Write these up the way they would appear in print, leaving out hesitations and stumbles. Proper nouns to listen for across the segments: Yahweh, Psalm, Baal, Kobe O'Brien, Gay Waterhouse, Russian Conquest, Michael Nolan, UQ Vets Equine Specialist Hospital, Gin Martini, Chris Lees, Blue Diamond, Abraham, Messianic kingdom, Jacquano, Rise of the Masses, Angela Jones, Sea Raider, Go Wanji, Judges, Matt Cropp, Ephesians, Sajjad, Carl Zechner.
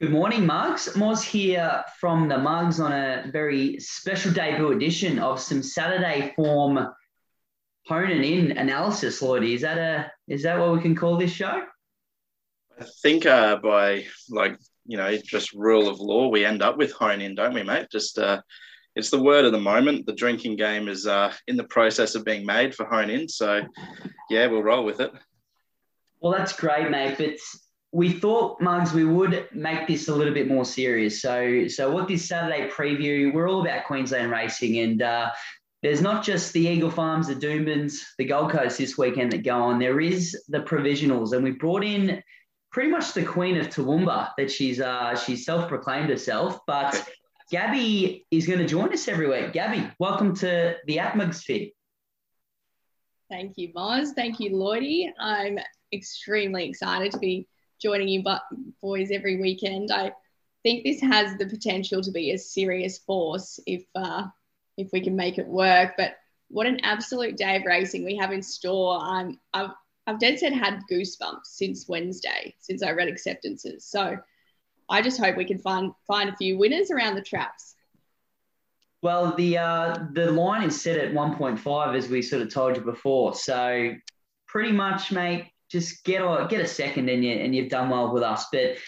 Good morning, Mugs. Moz here from the Mugs on a very special debut edition of some Saturday form hone and in analysis. Lloydie, is that what we can call this show? I think by just rule of law, we end up with hone in, don't we, mate? Just it's the word of the moment. The drinking game is in the process of being made for hone in, so yeah, we'll roll with it. Well, that's great, mate. But we thought, Mugs, we would make this a little bit more serious. So what this Saturday preview, we're all about Queensland racing, and there's not just the Eagle Farms, the Doombans, the Gold Coast this weekend that go on. There is the provisionals, and we brought in pretty much the Queen of Toowoomba that she's self-proclaimed herself, but Gabby is going to join us every week. Gabby, welcome to the Atmugs Fit. Thank you, Moz. Thank you, Lloydie. I'm extremely excited to be joining you boys every weekend. I think this has the potential to be a serious force if we can make it work. But what an absolute day of racing we have in store. I've dead set had goosebumps since Wednesday, since I read acceptances. So I just hope we can find a few winners around the traps. Well, the line is set at 1.5, as we sort of told you before. So pretty much, mate, just get a second and you've done well with us. But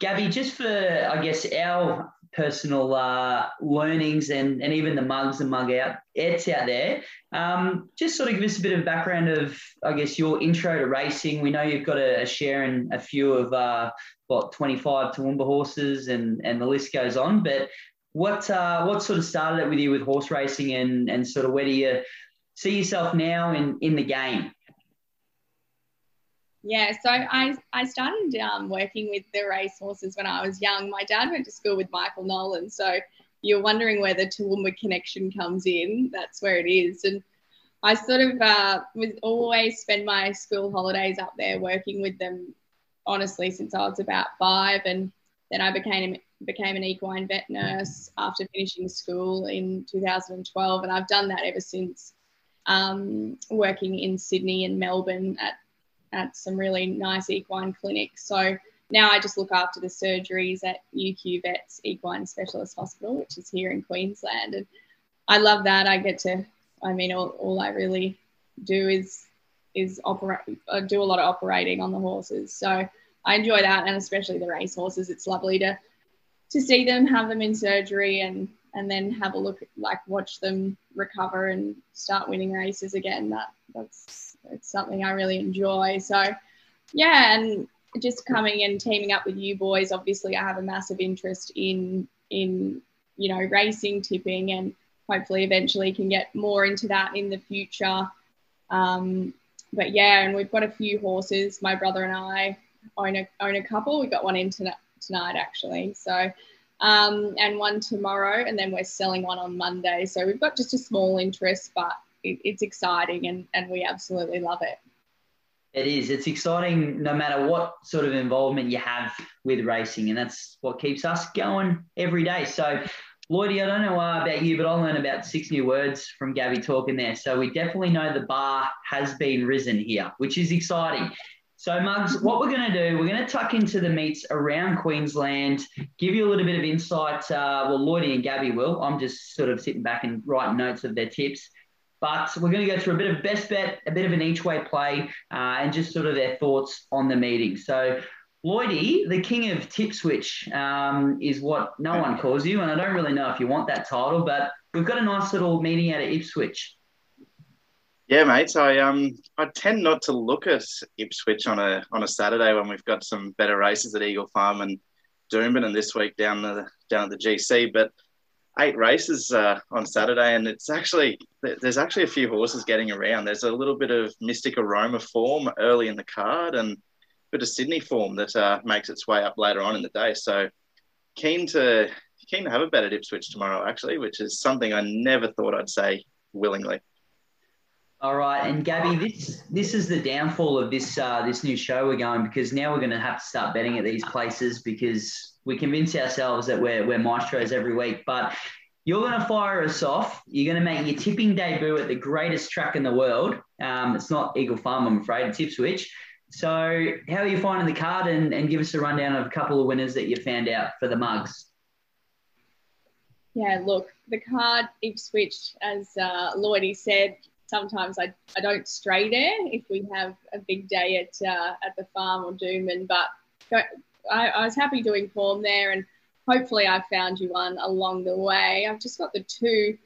Gabby, just for, I guess, our personal learnings and even the Mugs and Mug Out, it's out there. Just sort of give us a bit of background of, I guess, your intro to racing. We know you've got a share in a few of, 25 Toowoomba horses and the list goes on. But what sort of started it with you with horse racing and sort of where do you see yourself now in the game? Yeah, so I started working with the racehorses when I was young. My dad went to school with Michael Nolan, so you're wondering where the Toowoomba connection comes in. That's where it is. And I sort of would always spend my school holidays up there working with them, honestly, since I was about 5. And then I became an equine vet nurse after finishing school in 2012, and I've done that ever since, working in Sydney and Melbourne at some really nice equine clinics. So now I just look after the surgeries at UQ Vets Equine Specialist Hospital, which is here in Queensland. And I love that. All I really do is operate. I do a lot of operating on the horses. So I enjoy that, and especially the race horses. It's lovely to see them, have them in surgery and then have a look, watch them recover and start winning races again. It's something I really enjoy. So, yeah, and just coming and teaming up with you boys, obviously I have a massive interest in racing, tipping, and hopefully eventually can get more into that in the future. But, yeah, and we've got a few horses. My brother and I own a couple. We've got one in tonight, actually. So, and one tomorrow, and then we're selling one on Monday. So we've got just a small interest, but it's exciting and we absolutely love it. It is. It's exciting no matter what sort of involvement you have with racing, and that's what keeps us going every day. So, Lloydie, I don't know about you, but I learned about 6 new words from Gabby talking there. So we definitely know the bar has been risen here, which is exciting. So, Mugs, what we're going to do, we're going to tuck into the meets around Queensland, give you a little bit of insight. Lloydie and Gabby will. I'm just sort of sitting back and writing notes of their tips. But we're going to go through a bit of best bet, a bit of an each-way play, and just sort of their thoughts on the meeting. So, Lloydie, the king of tip switch is what no one calls you, and I don't really know if you want that title, but we've got a nice little meeting out of Ipswich. Yeah, mates, I tend not to look at Ipswich on a Saturday when we've got some better races at Eagle Farm and Doomben, and this week down at the GC, but 8 races on Saturday, and it's actually there's actually a few horses getting around. There's a little bit of Mystic Aroma form early in the card and a bit of Sydney form that makes its way up later on in the day. So keen to have a bet at Ipswich tomorrow, actually, which is something I never thought I'd say willingly. All right, and Gabby, this is the downfall of this new show we're going, because now we're going to have to start betting at these places because we convince ourselves that we're maestros every week. But you're going to fire us off. You're going to make your tipping debut at the greatest track in the world. It's not Eagle Farm, I'm afraid. It's Ipswich. So how are you finding the card, and give us a rundown of a couple of winners that you found out for the mugs? Yeah, look, the card, Ipswich, as Lloydie said, sometimes I don't stray there if we have a big day at the farm or Doomben, but I was happy doing form there, and hopefully I found you one along the way. I've just got the two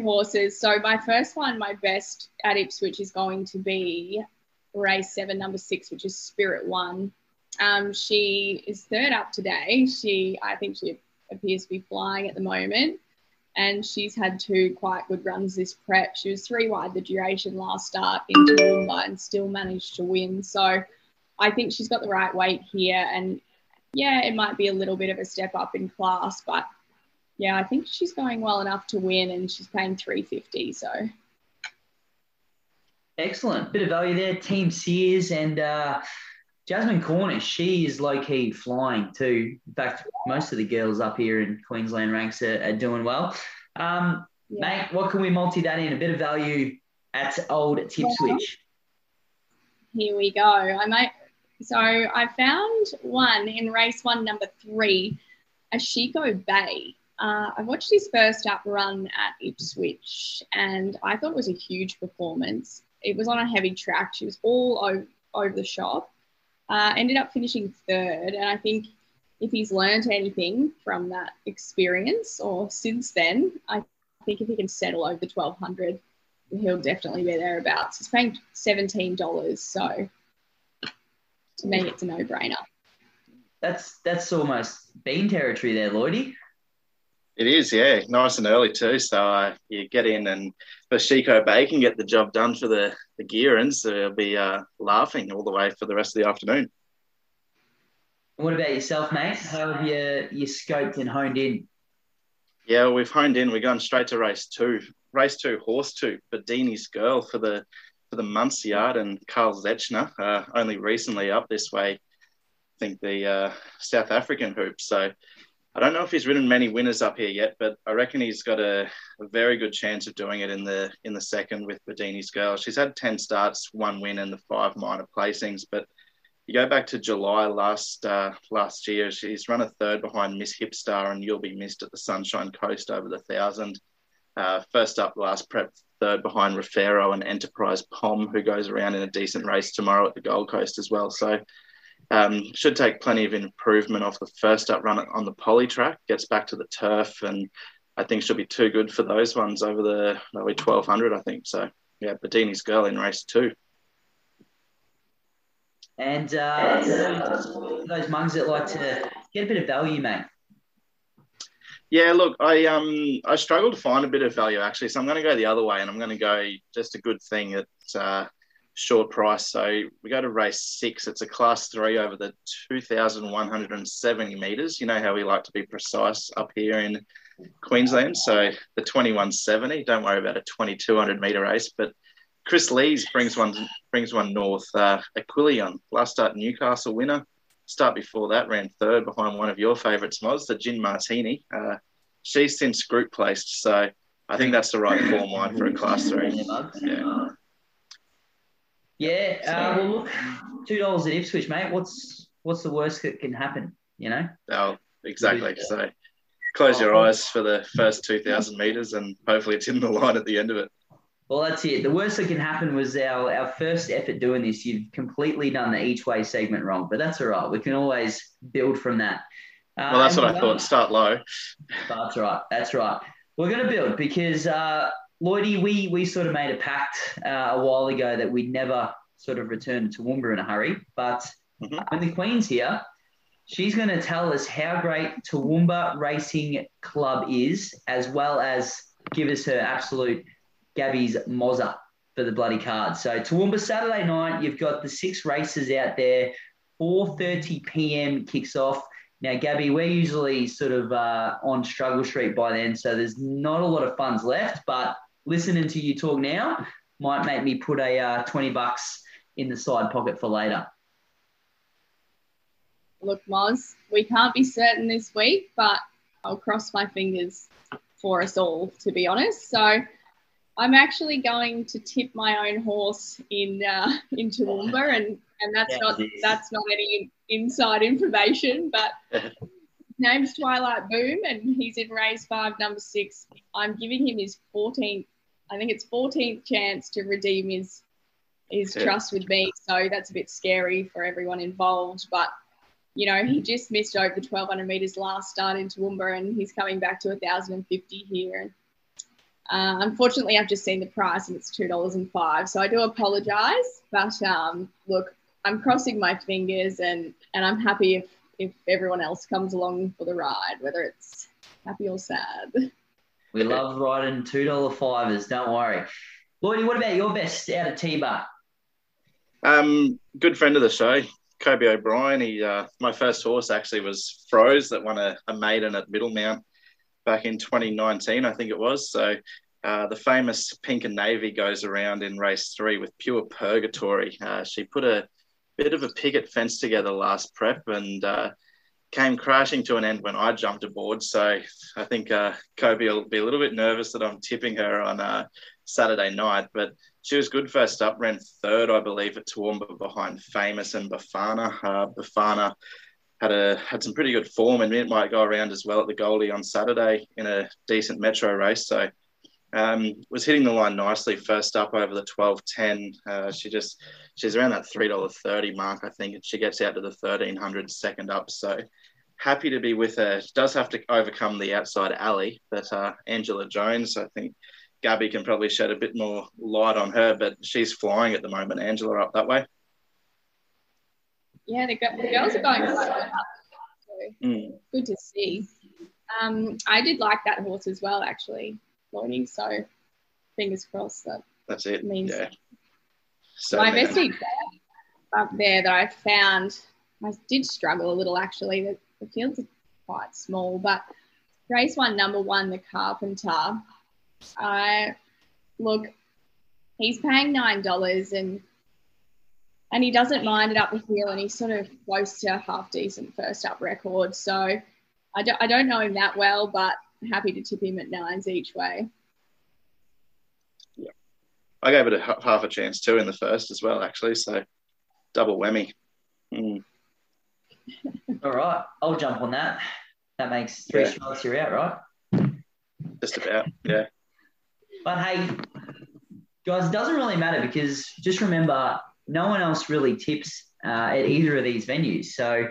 horses. So my first one, my best at Ipswich, is going to be race 7, number 6, which is Spirit One. She is third up today. I think she appears to be flying at the moment, and she's had 2 quite good runs this prep. She was 3 wide the duration last start in Toowoomba and still managed to win. So I think she's got the right weight here, and yeah, it might be a little bit of a step up in class, but yeah, I think she's going well enough to win, and she's paying $3.50. So excellent, bit of value there. Team Sears and Jasmine Cornish, she is low-key flying too. In fact, most of the girls up here in Queensland ranks are doing well. Yeah. Mate, what can we multi that in? A bit of value at old Tipswich. Here we go. So I found one in race 1, number 3, Ashiko Bay. I watched his first up run at Ipswich, and I thought it was a huge performance. It was on a heavy track. She was all over the shop. Ended up finishing 3rd, and I think if he's learned anything from that experience or since then, I think if he can settle over the 1200, he'll definitely be thereabouts. He's paying $17, so to me it's a no-brainer. That's almost bean territory there, Lloydie. It is, yeah, nice and early too. So you get in, and for Ashiko Bay can get the job done for the gearings, so they'll be laughing all the way for the rest of the afternoon. What about yourself, mate? How have you scoped and honed in? Yeah, we've honed in. We're going straight to race 2. Race 2, horse 2, Bedini's Girl for the Muncyard and Carl Zechner, only recently up this way, I think the South African hoop. So I don't know if he's ridden many winners up here yet, but I reckon he's got a very good chance of doing it in the second with Bedini's Girl. She's had 10 starts, 1 win, and the 5 minor placings. But you go back to July last year, she's run a 3rd behind Miss Hipstar and You'll Be Missed at the Sunshine Coast over the 1,000. First up last prep, 3rd behind Refero and Enterprise Pom, who goes around in a decent race tomorrow at the Gold Coast as well. So should take plenty of improvement off the first up run on the poly track, gets back to the turf, and I think she'll be too good for those ones over the 1200, I think. So yeah, Bedini's Girl in race 2. And those mugs that like to get a bit of value, mate. Yeah, look, I struggled to find a bit of value actually, so I'm going to go the other way, and I'm going to go just a good thing that's short price. So we go to race 6. It's a class 3 over the 2,170 metres. You know how we like to be precise up here in Queensland. So the 2,170. Don't worry about a 2,200 metre race. But Chris Lees brings one north. Aquillion, last start Newcastle winner. Start before that ran 3rd behind one of your favourites, Moz, the Gin Martini. She's since group placed, so I think that's the right form line for a class 3. Yeah. Yeah, well, look, $2 at Ipswich, mate. What's the worst that can happen, you know? Oh, exactly. So close your eyes for the first 2,000 metres, and hopefully it's in the line at the end of it. Well, that's it. The worst that can happen was our first effort doing this. You've completely done the each-way segment wrong, but that's all right. We can always build from that. Well, that's what I thought. Start low. That's right. That's right. We're going to build because Lloydie, we sort of made a pact a while ago that we'd never sort of return to Toowoomba in a hurry. But when the Queen's here, she's going to tell us how great Toowoomba Racing Club is, as well as give us her absolute Gabby's mozza for the bloody card. So Toowoomba Saturday night, you've got the 6 races out there. 4:30 p.m. kicks off. Now, Gabby, we're usually sort of on Struggle Street by then, so there's not a lot of funds left, but listening to you talk now might make me put a $20 in the side pocket for later. Look, Moz, we can't be certain this week, but I'll cross my fingers for us all, to be honest. So I'm actually going to tip my own horse in Toowoomba, and that's not any inside information, but his name's Twilight Boom, and he's in race 5, number 6. I'm giving him his 14th chance to redeem his trust with me. So that's a bit scary for everyone involved, but you know, he just missed over 1,200 metres last start in Toowoomba, and he's coming back to 1,050 here. Unfortunately, I've just seen the price and it's $2.05, so I do apologise. But look, I'm crossing my fingers, and I'm happy if everyone else comes along for the ride, whether it's happy or sad. We love riding $2.5s, don't worry. Lloydie, what about your best out of T-Bar? Good friend of the show, Kobe O'Brien. My first horse actually was Froze, that won a maiden at Middlemount back in 2019, I think it was. So the famous pink and navy goes around in race 3 with Pure Purgatory. She put a bit of a picket fence together last prep and came crashing to an end when I jumped aboard. So I think Kobe will be a little bit nervous that I'm tipping her on Saturday night, but she was good first up, ran 3rd, I believe, at Toowoomba behind Famous and Bafana. Bafana had some pretty good form, and it might go around as well at the Goldie on Saturday in a decent metro race. So was hitting the line nicely first up over the 12.10. She's around that $3.30 mark, I think, and she gets out to the 1,300 second up. So happy to be with her. She does have to overcome the outside alley, but Angela Jones, I think, Gabby can probably shed a bit more light on her, but she's flying at the moment. Angela up that way. Yeah, the girls are going quite well. So good to see. I did like that horse as well, actually, Lloydie. So fingers crossed that's it. Means yeah. So my best up there that I found, I did struggle a little actually. The fields are quite small, but race 1, number 1, the Carpenter. Look, he's paying $9 and he doesn't mind it up the hill, and he's sort of close to half decent first up record. So I don't know him that well, but happy to tip him at 9s each way. Yeah, I gave it a half a chance too in the first as well, actually. So double whammy. All right, I'll jump on that. That makes 3 shots. You're out, right? Just about, yeah. But hey, guys, it doesn't really matter, because just remember, no one else really tips at either of these venues. So,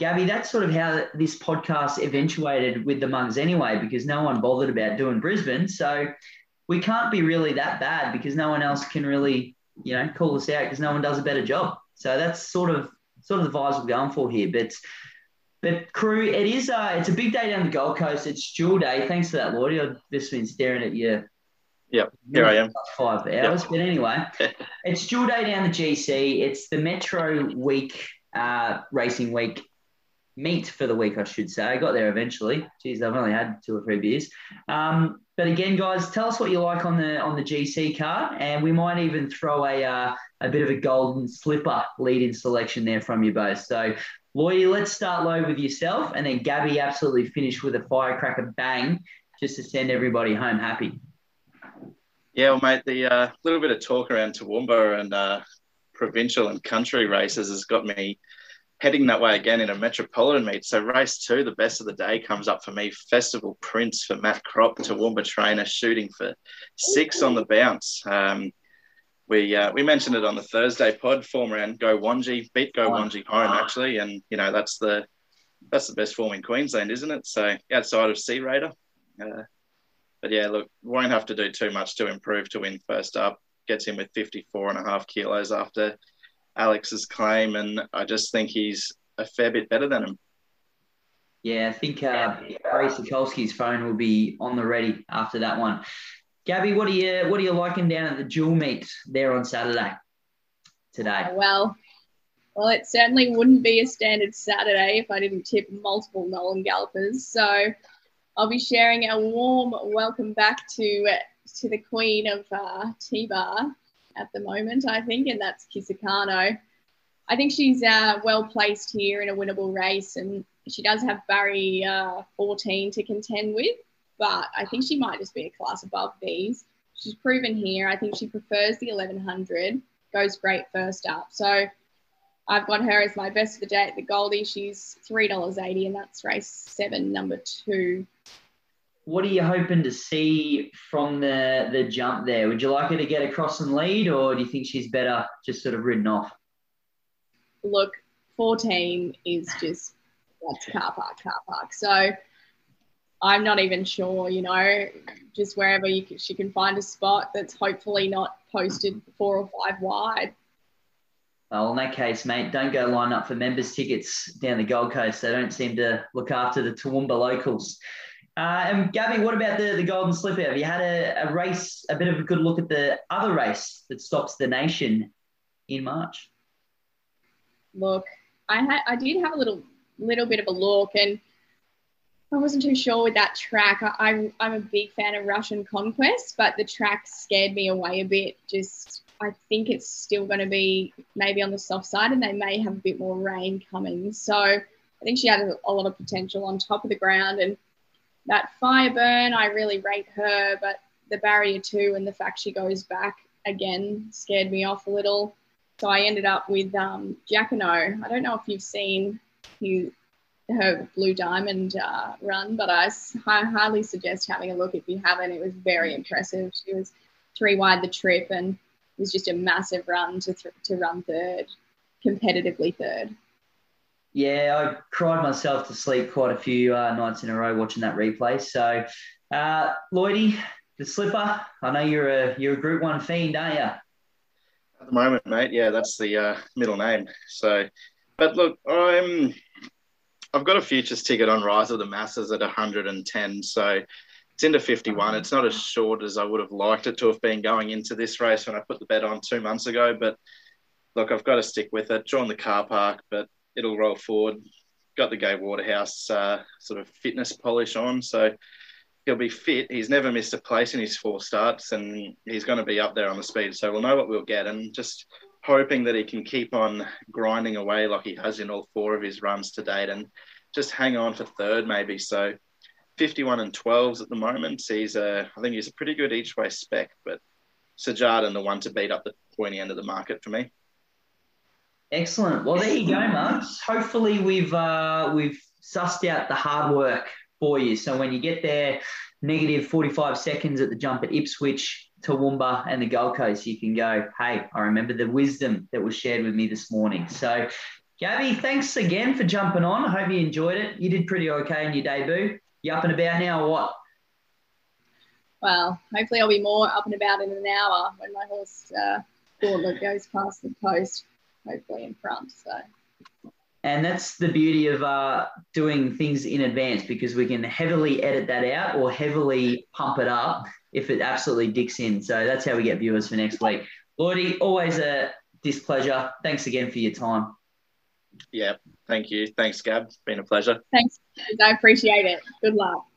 Gabby, that's sort of how this podcast eventuated with the Monks anyway, because no one bothered about doing Brisbane. So we can't be really that bad, because no one else can really, you know, call us out, because no one does a better job. So that's sort of the vibes we're going for here. But crew, it is it's a big day down the Gold Coast. It's dual day. Thanks for that, Lloydie. I've just been staring at you. Yep, here I am. 5 hours, yep. But anyway, it's dual day down the GC. It's the Metro Week Racing Week meet for the week, I should say. I got there eventually. Jeez, I've only had 2 or 3 beers. But again, guys, tell us what you like on the GC card, and we might even throw a bit of a golden slipper lead-in selection there from you both. So, Lloydie, let's start low with yourself, and then Gabby absolutely finished with a firecracker bang just to send everybody home happy. Yeah, well, mate, the little bit of talk around Toowoomba and provincial and country races has got me heading that way again in a metropolitan meet. So race 2, the best of the day, comes up for me. Festival Prince for Matt Cropp, Toowoomba trainer, shooting for 6 on the bounce. We mentioned it on the Thursday pod. Form around Go Wanji, beat Go Wanji home actually, and you know that's the best form in Queensland, isn't it? So outside of Sea Raider, but yeah, look, won't have to do too much to improve to win first up. Gets in with 54.5 kilos after Alex's claim, and I just think he's a fair bit better than him. Yeah, I think Barry Sikolsky's phone will be on the ready after that one. Gabby, what are you liking down at the dual meet there on Saturday today? Well, it certainly wouldn't be a standard Saturday if I didn't tip multiple Nolan gallopers. So I'll be sharing a warm welcome back to the queen of T-Bar at the moment, I think, and that's Jacquano. I think she's well placed here in a winnable race, and she does have Barry 14 to contend with. But I think she might just be a class above these. She's proven here. I think she prefers the 1100, goes great first up. So I've got her as my best of the day at the Goldie. She's $3.80, and that's race 7, number 2. What are you hoping to see from the jump there? Would you like her to get across and lead, or do you think she's better just sort of ridden off? Look, 14 is just, that's car park. So I'm not even sure, you know, just wherever she can find a spot that's hopefully not posted 4 or 5 wide. Well, in that case, mate, don't go line up for members tickets down the Gold Coast. They don't seem to look after the Toowoomba locals. And Gabby, what about the Golden Slipper? Have you had a race, a bit of a good look at the other race that stops the nation in March? Look, I did have a little bit of a look, and I wasn't too sure with that track. I'm a big fan of Russian Conquest, but the track scared me away a bit. Just, I think it's still going to be maybe on the soft side, and they may have a bit more rain coming. So I think she had a lot of potential on top of the ground, and that Fireburn, I really rate her, but the barrier 2 and the fact she goes back again scared me off a little. So I ended up with Jacquano. I don't know if you've seen her Blue Diamond run, but I highly suggest having a look if you haven't. It was very impressive. She was 3 wide the trip, and it was just a massive run to run third, competitively third. Yeah, I cried myself to sleep quite a few nights in a row watching that replay. So, Lloydie, the Slipper, I know you're a Group 1 fiend, aren't you? At the moment, mate, yeah, that's the middle name. So, but look, I've got a futures ticket on Rise of the Masses at 110, so it's into 51. It's not as short as I would have liked it to have been going into this race when I put the bet on 2 months ago. But look, I've got to stick with it. Join the car park, but it'll roll forward. Got the Gay Waterhouse sort of fitness polish on, so he'll be fit. He's never missed a place in his 4 starts, and he's going to be up there on the speed, so we'll know what we'll get. And just hoping that he can keep on grinding away like he has in all 4 of his runs to date, and just hang on for third maybe. So 51 and 12s at the moment. I think he's a pretty good each way spec, but Sajjad and the one to beat up the pointy end of the market for me. Excellent. Well, there you go, Marks. Hopefully we've sussed out the hard work for you. So when you get there, -45 seconds at the jump at Ipswich, Toowoomba and the Gold Coast, you can go, hey, I remember the wisdom that was shared with me this morning. So, Gabby, thanks again for jumping on. I hope you enjoyed it. You did pretty okay in your debut. You up and about now or what? Well, hopefully I'll be more up and about in an hour when my horse Gordler goes past the post, hopefully in front. So, and that's the beauty of doing things in advance, because we can heavily edit that out or heavily pump it up if it absolutely dicks in. So that's how we get viewers for next week. Lloydie, always a displeasure. Thanks again for your time. Yeah, thank you. Thanks, Gab. It's been a pleasure. Thanks. I appreciate it. Good luck.